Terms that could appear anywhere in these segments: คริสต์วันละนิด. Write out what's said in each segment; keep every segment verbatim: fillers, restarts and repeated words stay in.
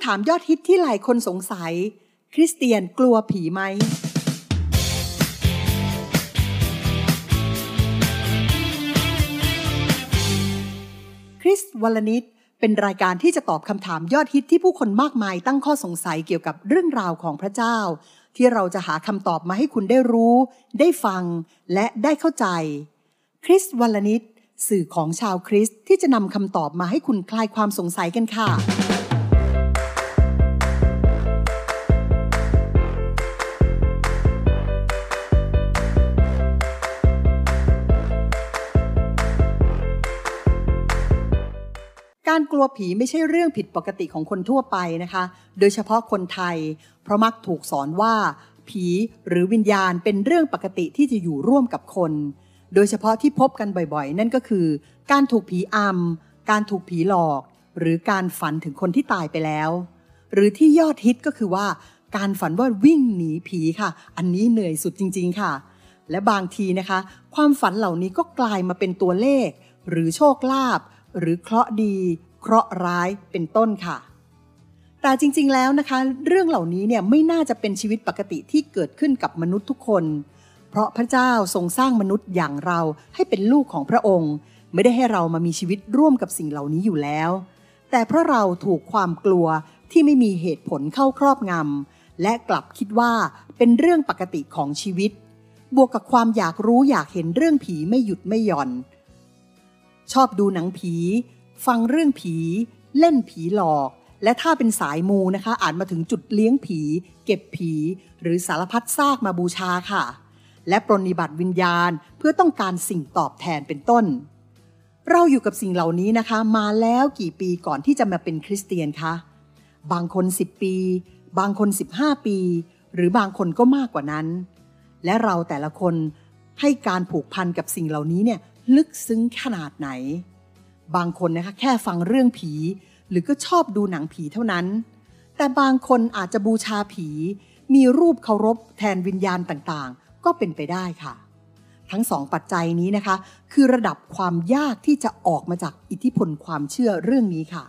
ำถามยอดฮิตที่หลายคนสงสัยคริสเตียนกลัวผีไหมคริสวรนิตเป็นรายการที่จะตอบคำถามยอดฮิตที่ผู้คนมากมายตั้งข้อสงสัยเกี่ยวกับเรื่องราวของพระเจ้าที่เราจะหาคำตอบมาให้คุณได้รู้ได้ฟังและได้เข้าใจคริสวรนิตสื่อของชาวคริสต์ที่จะนำคำตอบมาให้คุณคลายความสงสัยกันค่ะการกลัวผีไม่ใช่เรื่องผิดปกติของคนทั่วไปนะคะโดยเฉพาะคนไทยเพราะมักถูกสอนว่าผีหรือวิญญาณเป็นเรื่องปกติที่จะอยู่ร่วมกับคนโดยเฉพาะที่พบกันบ่อยๆนั่นก็คือการถูกผีอำการถูกผีหลอกหรือการฝันถึงคนที่ตายไปแล้วหรือที่ยอดฮิตก็คือว่าการฝันว่าวิ่งหนีผีค่ะอันนี้เหนื่อยสุดจริงๆค่ะและบางทีนะคะความฝันเหล่านี้ก็กลายมาเป็นตัวเลขหรือโชคลาภหรือเคราะห์ดีเคราะห์ร้ายเป็นต้นค่ะแต่จริงๆแล้วนะคะเรื่องเหล่านี้เนี่ยไม่น่าจะเป็นชีวิตปกติที่เกิดขึ้นกับมนุษย์ทุกคนเพราะพระเจ้าทรงสร้างมนุษย์อย่างเราให้เป็นลูกของพระองค์ไม่ได้ให้เรามามีชีวิตร่วมกับสิ่งเหล่านี้อยู่แล้วแต่เพราะเราถูกความกลัวที่ไม่มีเหตุผลเข้าครอบงำและกลับคิดว่าเป็นเรื่องปกติของชีวิตบวกกับความอยากรู้อยากเห็นเรื่องผีไม่หยุดไม่หย่อนชอบดูหนังผีฟังเรื่องผีเล่นผีหลอกและถ้าเป็นสายมูนะคะอาจมาถึงจุดเลี้ยงผีเก็บผีหรือสารพัดซากมาบูชาค่ะและปรนนิบัติวิญญาณเพื่อต้องการสิ่งตอบแทนเป็นต้นเราอยู่กับสิ่งเหล่านี้นะคะมาแล้วกี่ปีก่อนที่จะมาเป็นคริสเตียนคะบางคนสิบปีบางคนสิบห้าปีหรือบางคนก็มากกว่านั้นและเราแต่ละคนให้การผูกพันกับสิ่งเหล่านี้เนี่ยลึกซึ้งขนาดไหนบางคนนะคะแค่ฟังเรื่องผีหรือก็ชอบดูหนังผีเท่านั้นแต่บางคนอาจจะบูชาผีมีรูปเคารพแทนวิญญาณต่างๆก็เป็นไปได้ค่ะทั้งสองปัจจัยนี้นะคะคือระดับความยากที่จะออกมาจากอิทธิพลความเชื่อเรื่องนี้ค่ะ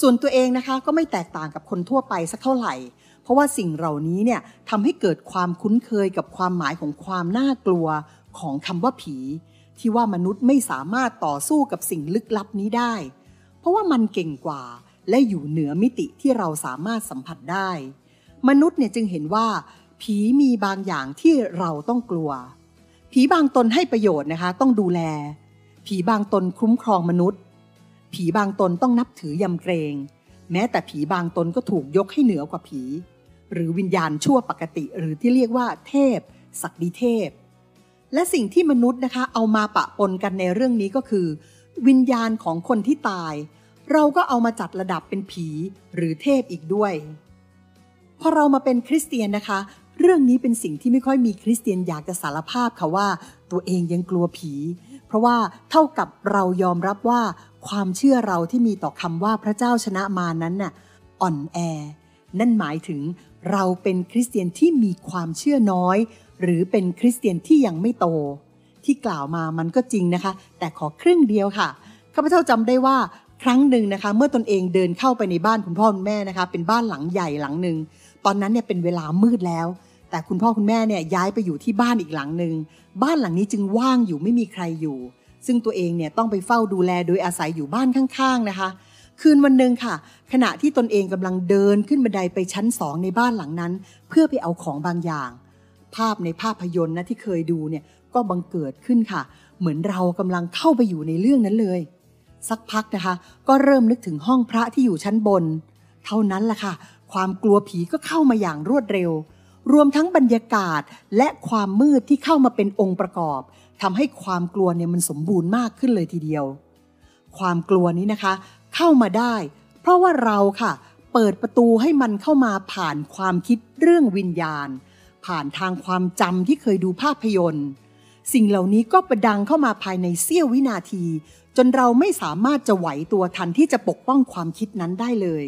ส่วนตัวเองนะคะก็ไม่แตกต่างกับคนทั่วไปสักเท่าไหร่เพราะว่าสิ่งเหล่านี้เนี่ยทำให้เกิดความคุ้นเคยกับความหมายของความน่ากลัวของคำว่าผีที่ว่ามนุษย์ไม่สามารถต่อสู้กับสิ่งลึกลับนี้ได้เพราะว่ามันเก่งกว่าและอยู่เหนือมิติที่เราสามารถสัมผัสได้มนุษย์เนี่ยจึงเห็นว่าผีมีบางอย่างที่เราต้องกลัวผีบางตนให้ประโยชน์นะคะต้องดูแลผีบางตนคุ้มครองมนุษย์ผีบางตนต้องนับถือยำเกรงแม้แต่ผีบางตนก็ถูกยกให้เหนือกว่าผีหรือวิญญาณชั่วปกติหรือที่เรียกว่าเทพศักดิเทพและสิ่งที่มนุษย์นะคะเอามาปะปนกันในเรื่องนี้ก็คือวิญญาณของคนที่ตายเราก็เอามาจัดระดับเป็นผีหรือเทพอีกด้วยพอเรามาเป็นคริสเตียนนะคะเรื่องนี้เป็นสิ่งที่ไม่ค่อยมีคริสเตียนอยากจะสารภาพค่ะว่าตัวเองยังกลัวผีเพราะว่าเท่ากับเรายอมรับว่าความเชื่อเราที่มีต่อคำว่าพระเจ้าชนะมารนั้นน่ะอ่อนแอนั่นหมายถึงเราเป็นคริสเตียนที่มีความเชื่อน้อยหรือเป็นคริสเตียนที่ยังไม่โตที่กล่าวมามันก็จริงนะคะแต่ขอครึ่งเดียวค่ะข้าพเจ้าจำได้ว่าครั้งหนึ่งนะคะเมื่อตนเองเดินเข้าไปในบ้านคุณพ่อคุณแม่นะคะเป็นบ้านหลังใหญ่หลังหนึ่งตอนนั้นเนี่ยเป็นเวลามืดแล้วแต่คุณพ่อคุณแม่เนี่ยย้ายไปอยู่ที่บ้านอีกหลังหนึ่งบ้านหลังนี้จึงว่างอยู่ไม่มีใครอยู่ซึ่งตัวเองเนี่ยต้องไปเฝ้าดูแลโดยอาศัยอยู่บ้านข้างๆนะคะคืนวันหนึ่งค่ะขณะที่ตนเองกำลังเดินขึ้นบันไดไปชั้นสองในบ้านหลังนั้นเพื่อไปเอาของบางอย่างภาพในภาพยนตร์นะที่เคยดูเนี่ยก็บังเกิดขึ้นค่ะเหมือนเรากำลังเข้าไปอยู่ในเรื่องนั้นเลยสักพักนะคะก็เริ่มนึกถึงห้องพระที่อยู่ชั้นบนเท่านั้นแหละค่ะความกลัวผีก็เข้ามาอย่างรวดเร็วรวมทั้งบรรยากาศและความมืดที่เข้ามาเป็นองค์ประกอบทำให้ความกลัวเนี่ยมันสมบูรณ์มากขึ้นเลยทีเดียวความกลัวนี้นะคะเข้ามาได้เพราะว่าเราค่ะเปิดประตูให้มันเข้ามาผ่านความคิดเรื่องวิญญาณผ่านทางความจำที่เคยดูภาพยนตร์สิ่งเหล่านี้ก็ประดังเข้ามาภายในเสี้ยววินาทีจนเราไม่สามารถจะไหวตัวทันที่จะปกป้องความคิดนั้นได้เลย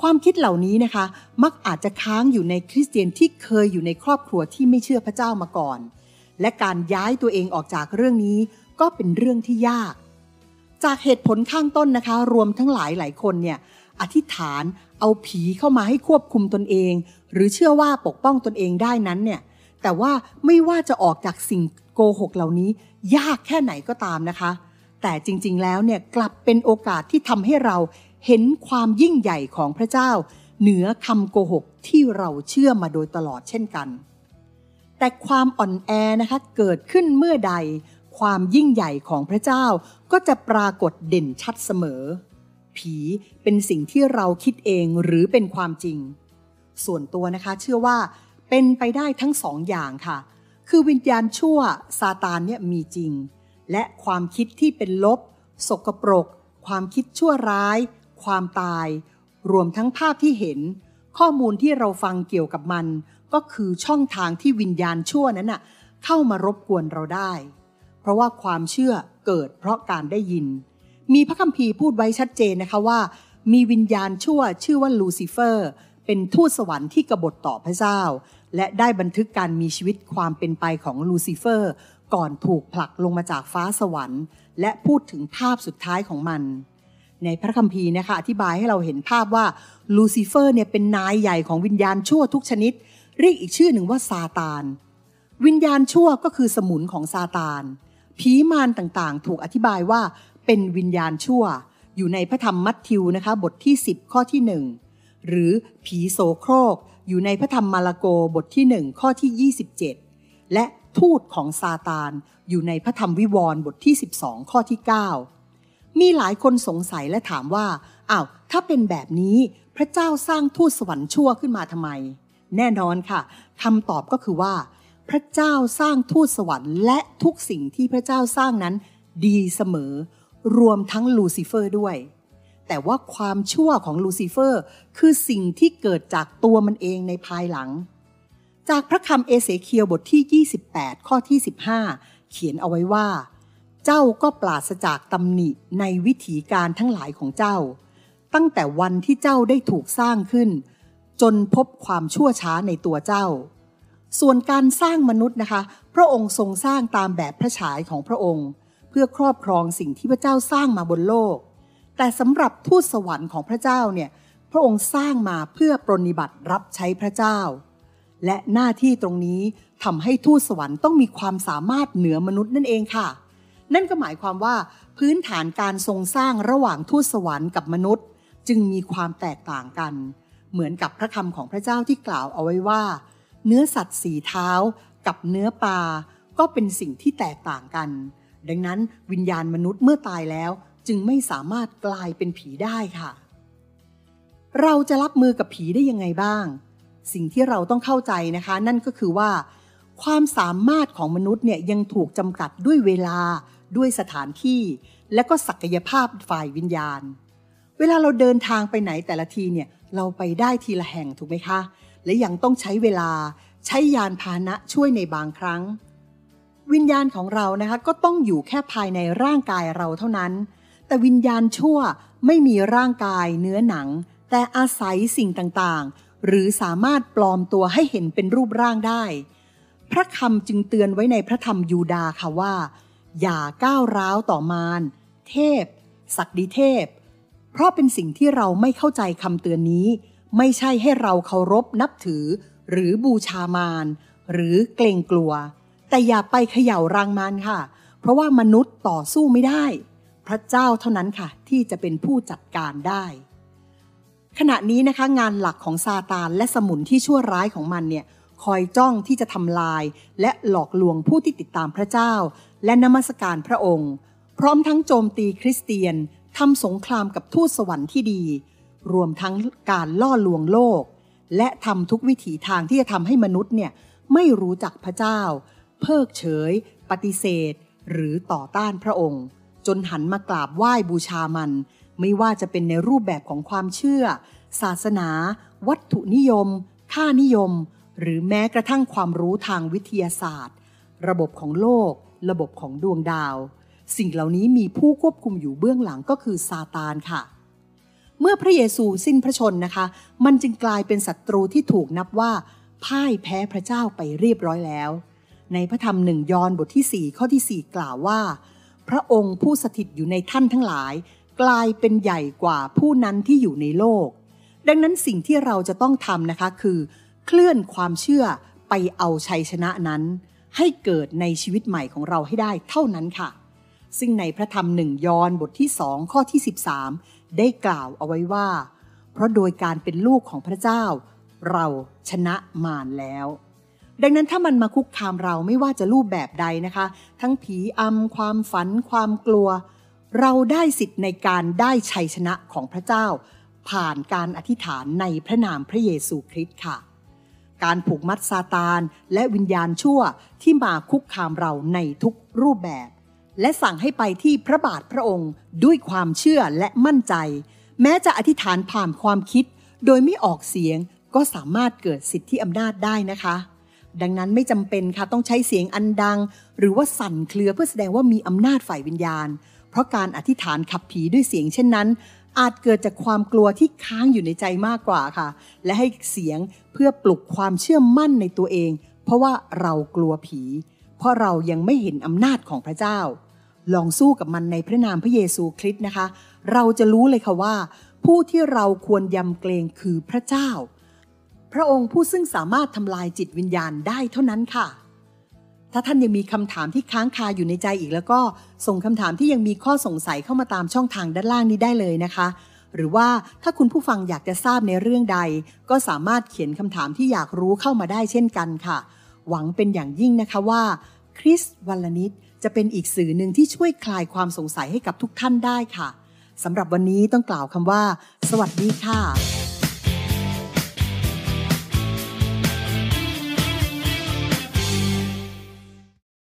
ความคิดเหล่านี้นะคะมักอาจจะค้างอยู่ในคริสเตียนที่เคยอยู่ในครอบครัวที่ไม่เชื่อพระเจ้ามาก่อนและการย้ายตัวเองออกจากเรื่องนี้ก็เป็นเรื่องที่ยากจากเหตุผลข้างต้นนะคะรวมทั้งหลายหลายคนเนี่ย อธิษฐานเอาผีเข้ามาให้ควบคุมตนเองหรือเชื่อว่าปกป้องตนเองได้นั้นเนี่ยแต่ว่าไม่ว่าจะออกจากสิ่งโกหกเหล่านี้ยากแค่ไหนก็ตามนะคะแต่จริงๆแล้วเนี่ยกลับเป็นโอกาสที่ทำให้เราเห็นความยิ่งใหญ่ของพระเจ้าเหนือคำโกหกที่เราเชื่อมาโดยตลอดเช่นกันแต่ความอ่อนแอนะคะเกิดขึ้นเมื่อใดความยิ่งใหญ่ของพระเจ้าก็จะปรากฏเด่นชัดเสมอผีเป็นสิ่งที่เราคิดเองหรือเป็นความจริงส่วนตัวนะคะเชื่อว่าเป็นไปได้ทั้งสองอย่างค่ะคือวิญญาณชั่วซาตานเนี่ยมีจริงและความคิดที่เป็นลบสกปรกความคิดชั่วร้ายความตายรวมทั้งภาพที่เห็นข้อมูลที่เราฟังเกี่ยวกับมันก็คือช่องทางที่วิญญาณชั่วนั้นน่ะเข้ามารบกวนเราได้เพราะว่าความเชื่อเกิดเพราะการได้ยินมีพระคัมภีร์พูดไว้ชัดเจนนะคะว่ามีวิญญาณชั่วชื่อว่าลูซิเฟอร์เป็นทูตสวรรค์ที่กบฏต่อพระเจ้าและได้บันทึกการมีชีวิตความเป็นไปของลูซิเฟอร์ก่อนถูกผลักลงมาจากฟ้าสวรรค์และพูดถึงภาพสุดท้ายของมันในพระคัมภีร์นะคะอธิบายให้เราเห็นภาพว่าลูซิเฟอร์เนี่ยเป็นนายใหญ่ของวิญญาณชั่วทุกชนิดเรียกอีกชื่อหนึ่งว่าซาตานวิญญาณชั่วก็คือสมุนของซาตานผีมารต่างๆถูกอธิบายว่าเป็นวิญญาณชั่วอยู่ในพระธรรมมัทธิวนะคะบทที่สิบข้อที่หนึ่งหรือผีโสโครกอยู่ในพระธรรมมาระโกบทที่หนึ่งข้อที่ยี่สิบเจ็ดและทูตของซาตานอยู่ในพระธรรมวิวรณ์บทที่สิบสองข้อที่เก้ามีหลายคนสงสัยและถามว่าอ้าวถ้าเป็นแบบนี้พระเจ้าสร้างทูตสวรรค์ชั่วขึ้นมาทำไมแน่นอนค่ะคำตอบก็คือว่าพระเจ้าสร้างทูตสวรรค์และทุกสิ่งที่พระเจ้าสร้างนั้นดีเสมอรวมทั้งลูซิเฟอร์ด้วยแต่ว่าความชั่วของลูซิเฟอร์คือสิ่งที่เกิดจากตัวมันเองในภายหลังจากพระคัมภีร์เอเสเคียลบทที่ยี่สิบแปดข้อที่สิบห้าเขียนเอาไว้ว่าเจ้าก็ปราศจากตำหนิในวิถีการทั้งหลายของเจ้าตั้งแต่วันที่เจ้าได้ถูกสร้างขึ้นจนพบความชั่วช้าในตัวเจ้าส่วนการสร้างมนุษย์นะคะพระองค์ทรงสร้างตามแบบพระฉายของพระองค์เพื่อครอบครองสิ่งที่พระเจ้าสร้างมาบนโลกแต่สำหรับทูตสวรรค์ของพระเจ้าเนี่ยพระองค์สร้างมาเพื่อปรนนิบัติรับใช้พระเจ้าและหน้าที่ตรงนี้ทำให้ทูตสวรรค์ต้องมีความสามารถเหนือมนุษย์นั่นเองค่ะนั่นก็หมายความว่าพื้นฐานการทรงสร้างระหว่างทูตสวรรค์กับมนุษย์จึงมีความแตกต่างกันเหมือนกับพระคำของพระเจ้าที่กล่าวเอาไว้ว่าเนื้อสัตว์สี่เท้ากับเนื้อปลาก็เป็นสิ่งที่แตกต่างกันดังนั้นวิญญาณมนุษย์เมื่อตายแล้วจึงไม่สามารถกลายเป็นผีได้ค่ะเราจะรับมือกับผีได้ยังไงบ้างสิ่งที่เราต้องเข้าใจนะคะนั่นก็คือว่าความสามารถของมนุษย์เนี่ยยังถูกจำกัดด้วยเวลาด้วยสถานที่และก็ศักยภาพฝ่ายวิญญาณเวลาเราเดินทางไปไหนแต่ละทีเนี่ยเราไปได้ทีละแห่งถูกไหมคะและยังต้องใช้เวลาใช้ยานพาหนะช่วยในบางครั้งวิญญาณของเรานะคะก็ต้องอยู่แค่ภายในร่างกายเราเท่านั้นแต่วิญญาณชั่วไม่มีร่างกายเนื้อหนังแต่อาศัยสิ่งต่างๆหรือสามารถปลอมตัวให้เห็นเป็นรูปร่างได้พระคำจึงเตือนไว้ในพระธรรมยูดาค่ะว่าอย่าก้าวร้าวต่อมารเทพศักดิเทพเพราะเป็นสิ่งที่เราไม่เข้าใจคำเตือนนี้ไม่ใช่ให้เราเคารพนับถือหรือบูชามารหรือเกรงกลัวแต่อย่าไปเขย่ารังมารค่ะเพราะว่ามนุษย์ต่อสู้ไม่ได้พระเจ้าเท่านั้นค่ะที่จะเป็นผู้จัดการได้ขณะนี้นะคะงานหลักของซาตานและสมุนที่ชั่วร้ายของมันเนี่ยคอยจ้องที่จะทำลายและหลอกลวงผู้ที่ติดตามพระเจ้าและนมัสการพระองค์พร้อมทั้งโจมตีคริสเตียนทำสงครามกับทูตสวรรค์ที่ดีรวมทั้งการล่อลวงโลกและทำทุกวิถีทางที่จะทำให้มนุษย์เนี่ยไม่รู้จักพระเจ้าเพิกเฉยปฏิเสธหรือต่อต้านพระองค์จนหันมากราบไหว้บูชามันไม่ว่าจะเป็นในรูปแบบของความเชื่อศาสนาวัตถุนิยมค่านิยมหรือแม้กระทั่งความรู้ทางวิทยาศาสตร์ระบบของโลกระบบของดวงดาวสิ่งเหล่านี้มีผู้ควบคุมอยู่เบื้องหลังก็คือซาตานค่ะเมื่อพระเยซูสิ้นพระชนม์นะคะมันจึงกลายเป็นศัตรูที่ถูกนับว่าพ่ายแพ้พระเจ้าไปเรียบร้อยแล้วในพระธรรมหนึ่งยอห์นบทที่สี่ข้อที่สี่กล่าวว่าพระองค์ผู้สถิตอยู่ในท่านทั้งหลาย กลายเป็นใหญ่กว่าผู้นั้นที่อยู่ในโลกดังนั้นสิ่งที่เราจะต้องทำนะคะคือเคลื่อนความเชื่อไปเอาชัยชนะนั้นให้เกิดในชีวิตใหม่ของเราให้ได้เท่านั้นค่ะซึ่งในพระธรรมหนึ่งยอห์นบทที่สองข้อที่สิบสามได้กล่าวเอาไว้ว่าเพราะโดยการเป็นลูกของพระเจ้าเราชนะมารแล้วดังนั้นถ้ามันมาคุกคามเราไม่ว่าจะรูปแบบใดนะคะทั้งผีอำความฝันความกลัวเราได้สิทธิ์ในการได้ชัยชนะของพระเจ้าผ่านการอธิษฐานในพระนามพระเยซูคริสต์ค่ะการผูกมัดซาตานและวิญญาณชั่วที่มาคุกคามเราในทุกรูปแบบและสั่งให้ไปที่พระบาทพระองค์ด้วยความเชื่อและมั่นใจแม้จะอธิษฐานผ่านความคิดโดยไม่ออกเสียงก็สามารถเกิดสิทธิอำนาจได้นะคะดังนั้นไม่จำเป็นค่ะต้องใช้เสียงอันดังหรือว่าสั่นเครือเพื่อแสดงว่ามีอำนาจฝ่ายวิญญาณเพราะการอธิษฐานขับผีด้วยเสียงเช่นนั้นอาจเกิดจากความกลัวที่ค้างอยู่ในใจมากกว่าค่ะและให้เสียงเพื่อปลุกความเชื่อมั่นในตัวเองเพราะว่าเรากลัวผีเพราะเรายังไม่เห็นอำนาจของพระเจ้าลองสู้กับมันในพระนามพระเยซูคริสต์นะคะเราจะรู้เลยค่ะว่าผู้ที่เราควรยำเกรงคือพระเจ้าพระองค์ผู้ซึ่งสามารถทำลายจิตวิญญาณได้เท่านั้นค่ะถ้าท่านยังมีคำถามที่ค้างคาอยู่ในใจอีกแล้วก็ส่งคำถามที่ยังมีข้อสงสัยเข้ามาตามช่องทางด้านล่างนี้ได้เลยนะคะหรือว่าถ้าคุณผู้ฟังอยากจะทราบในเรื่องใดก็สามารถเขียนคำถามที่อยากรู้เข้ามาได้เช่นกันค่ะหวังเป็นอย่างยิ่งนะคะว่าคริสวัลนิตจะเป็นอีกสื่อหนึ่งที่ช่วยคลายความสงสัยให้กับทุกท่านได้ค่ะสำหรับวันนี้ต้องกล่าวคำว่าสวัสดีค่ะ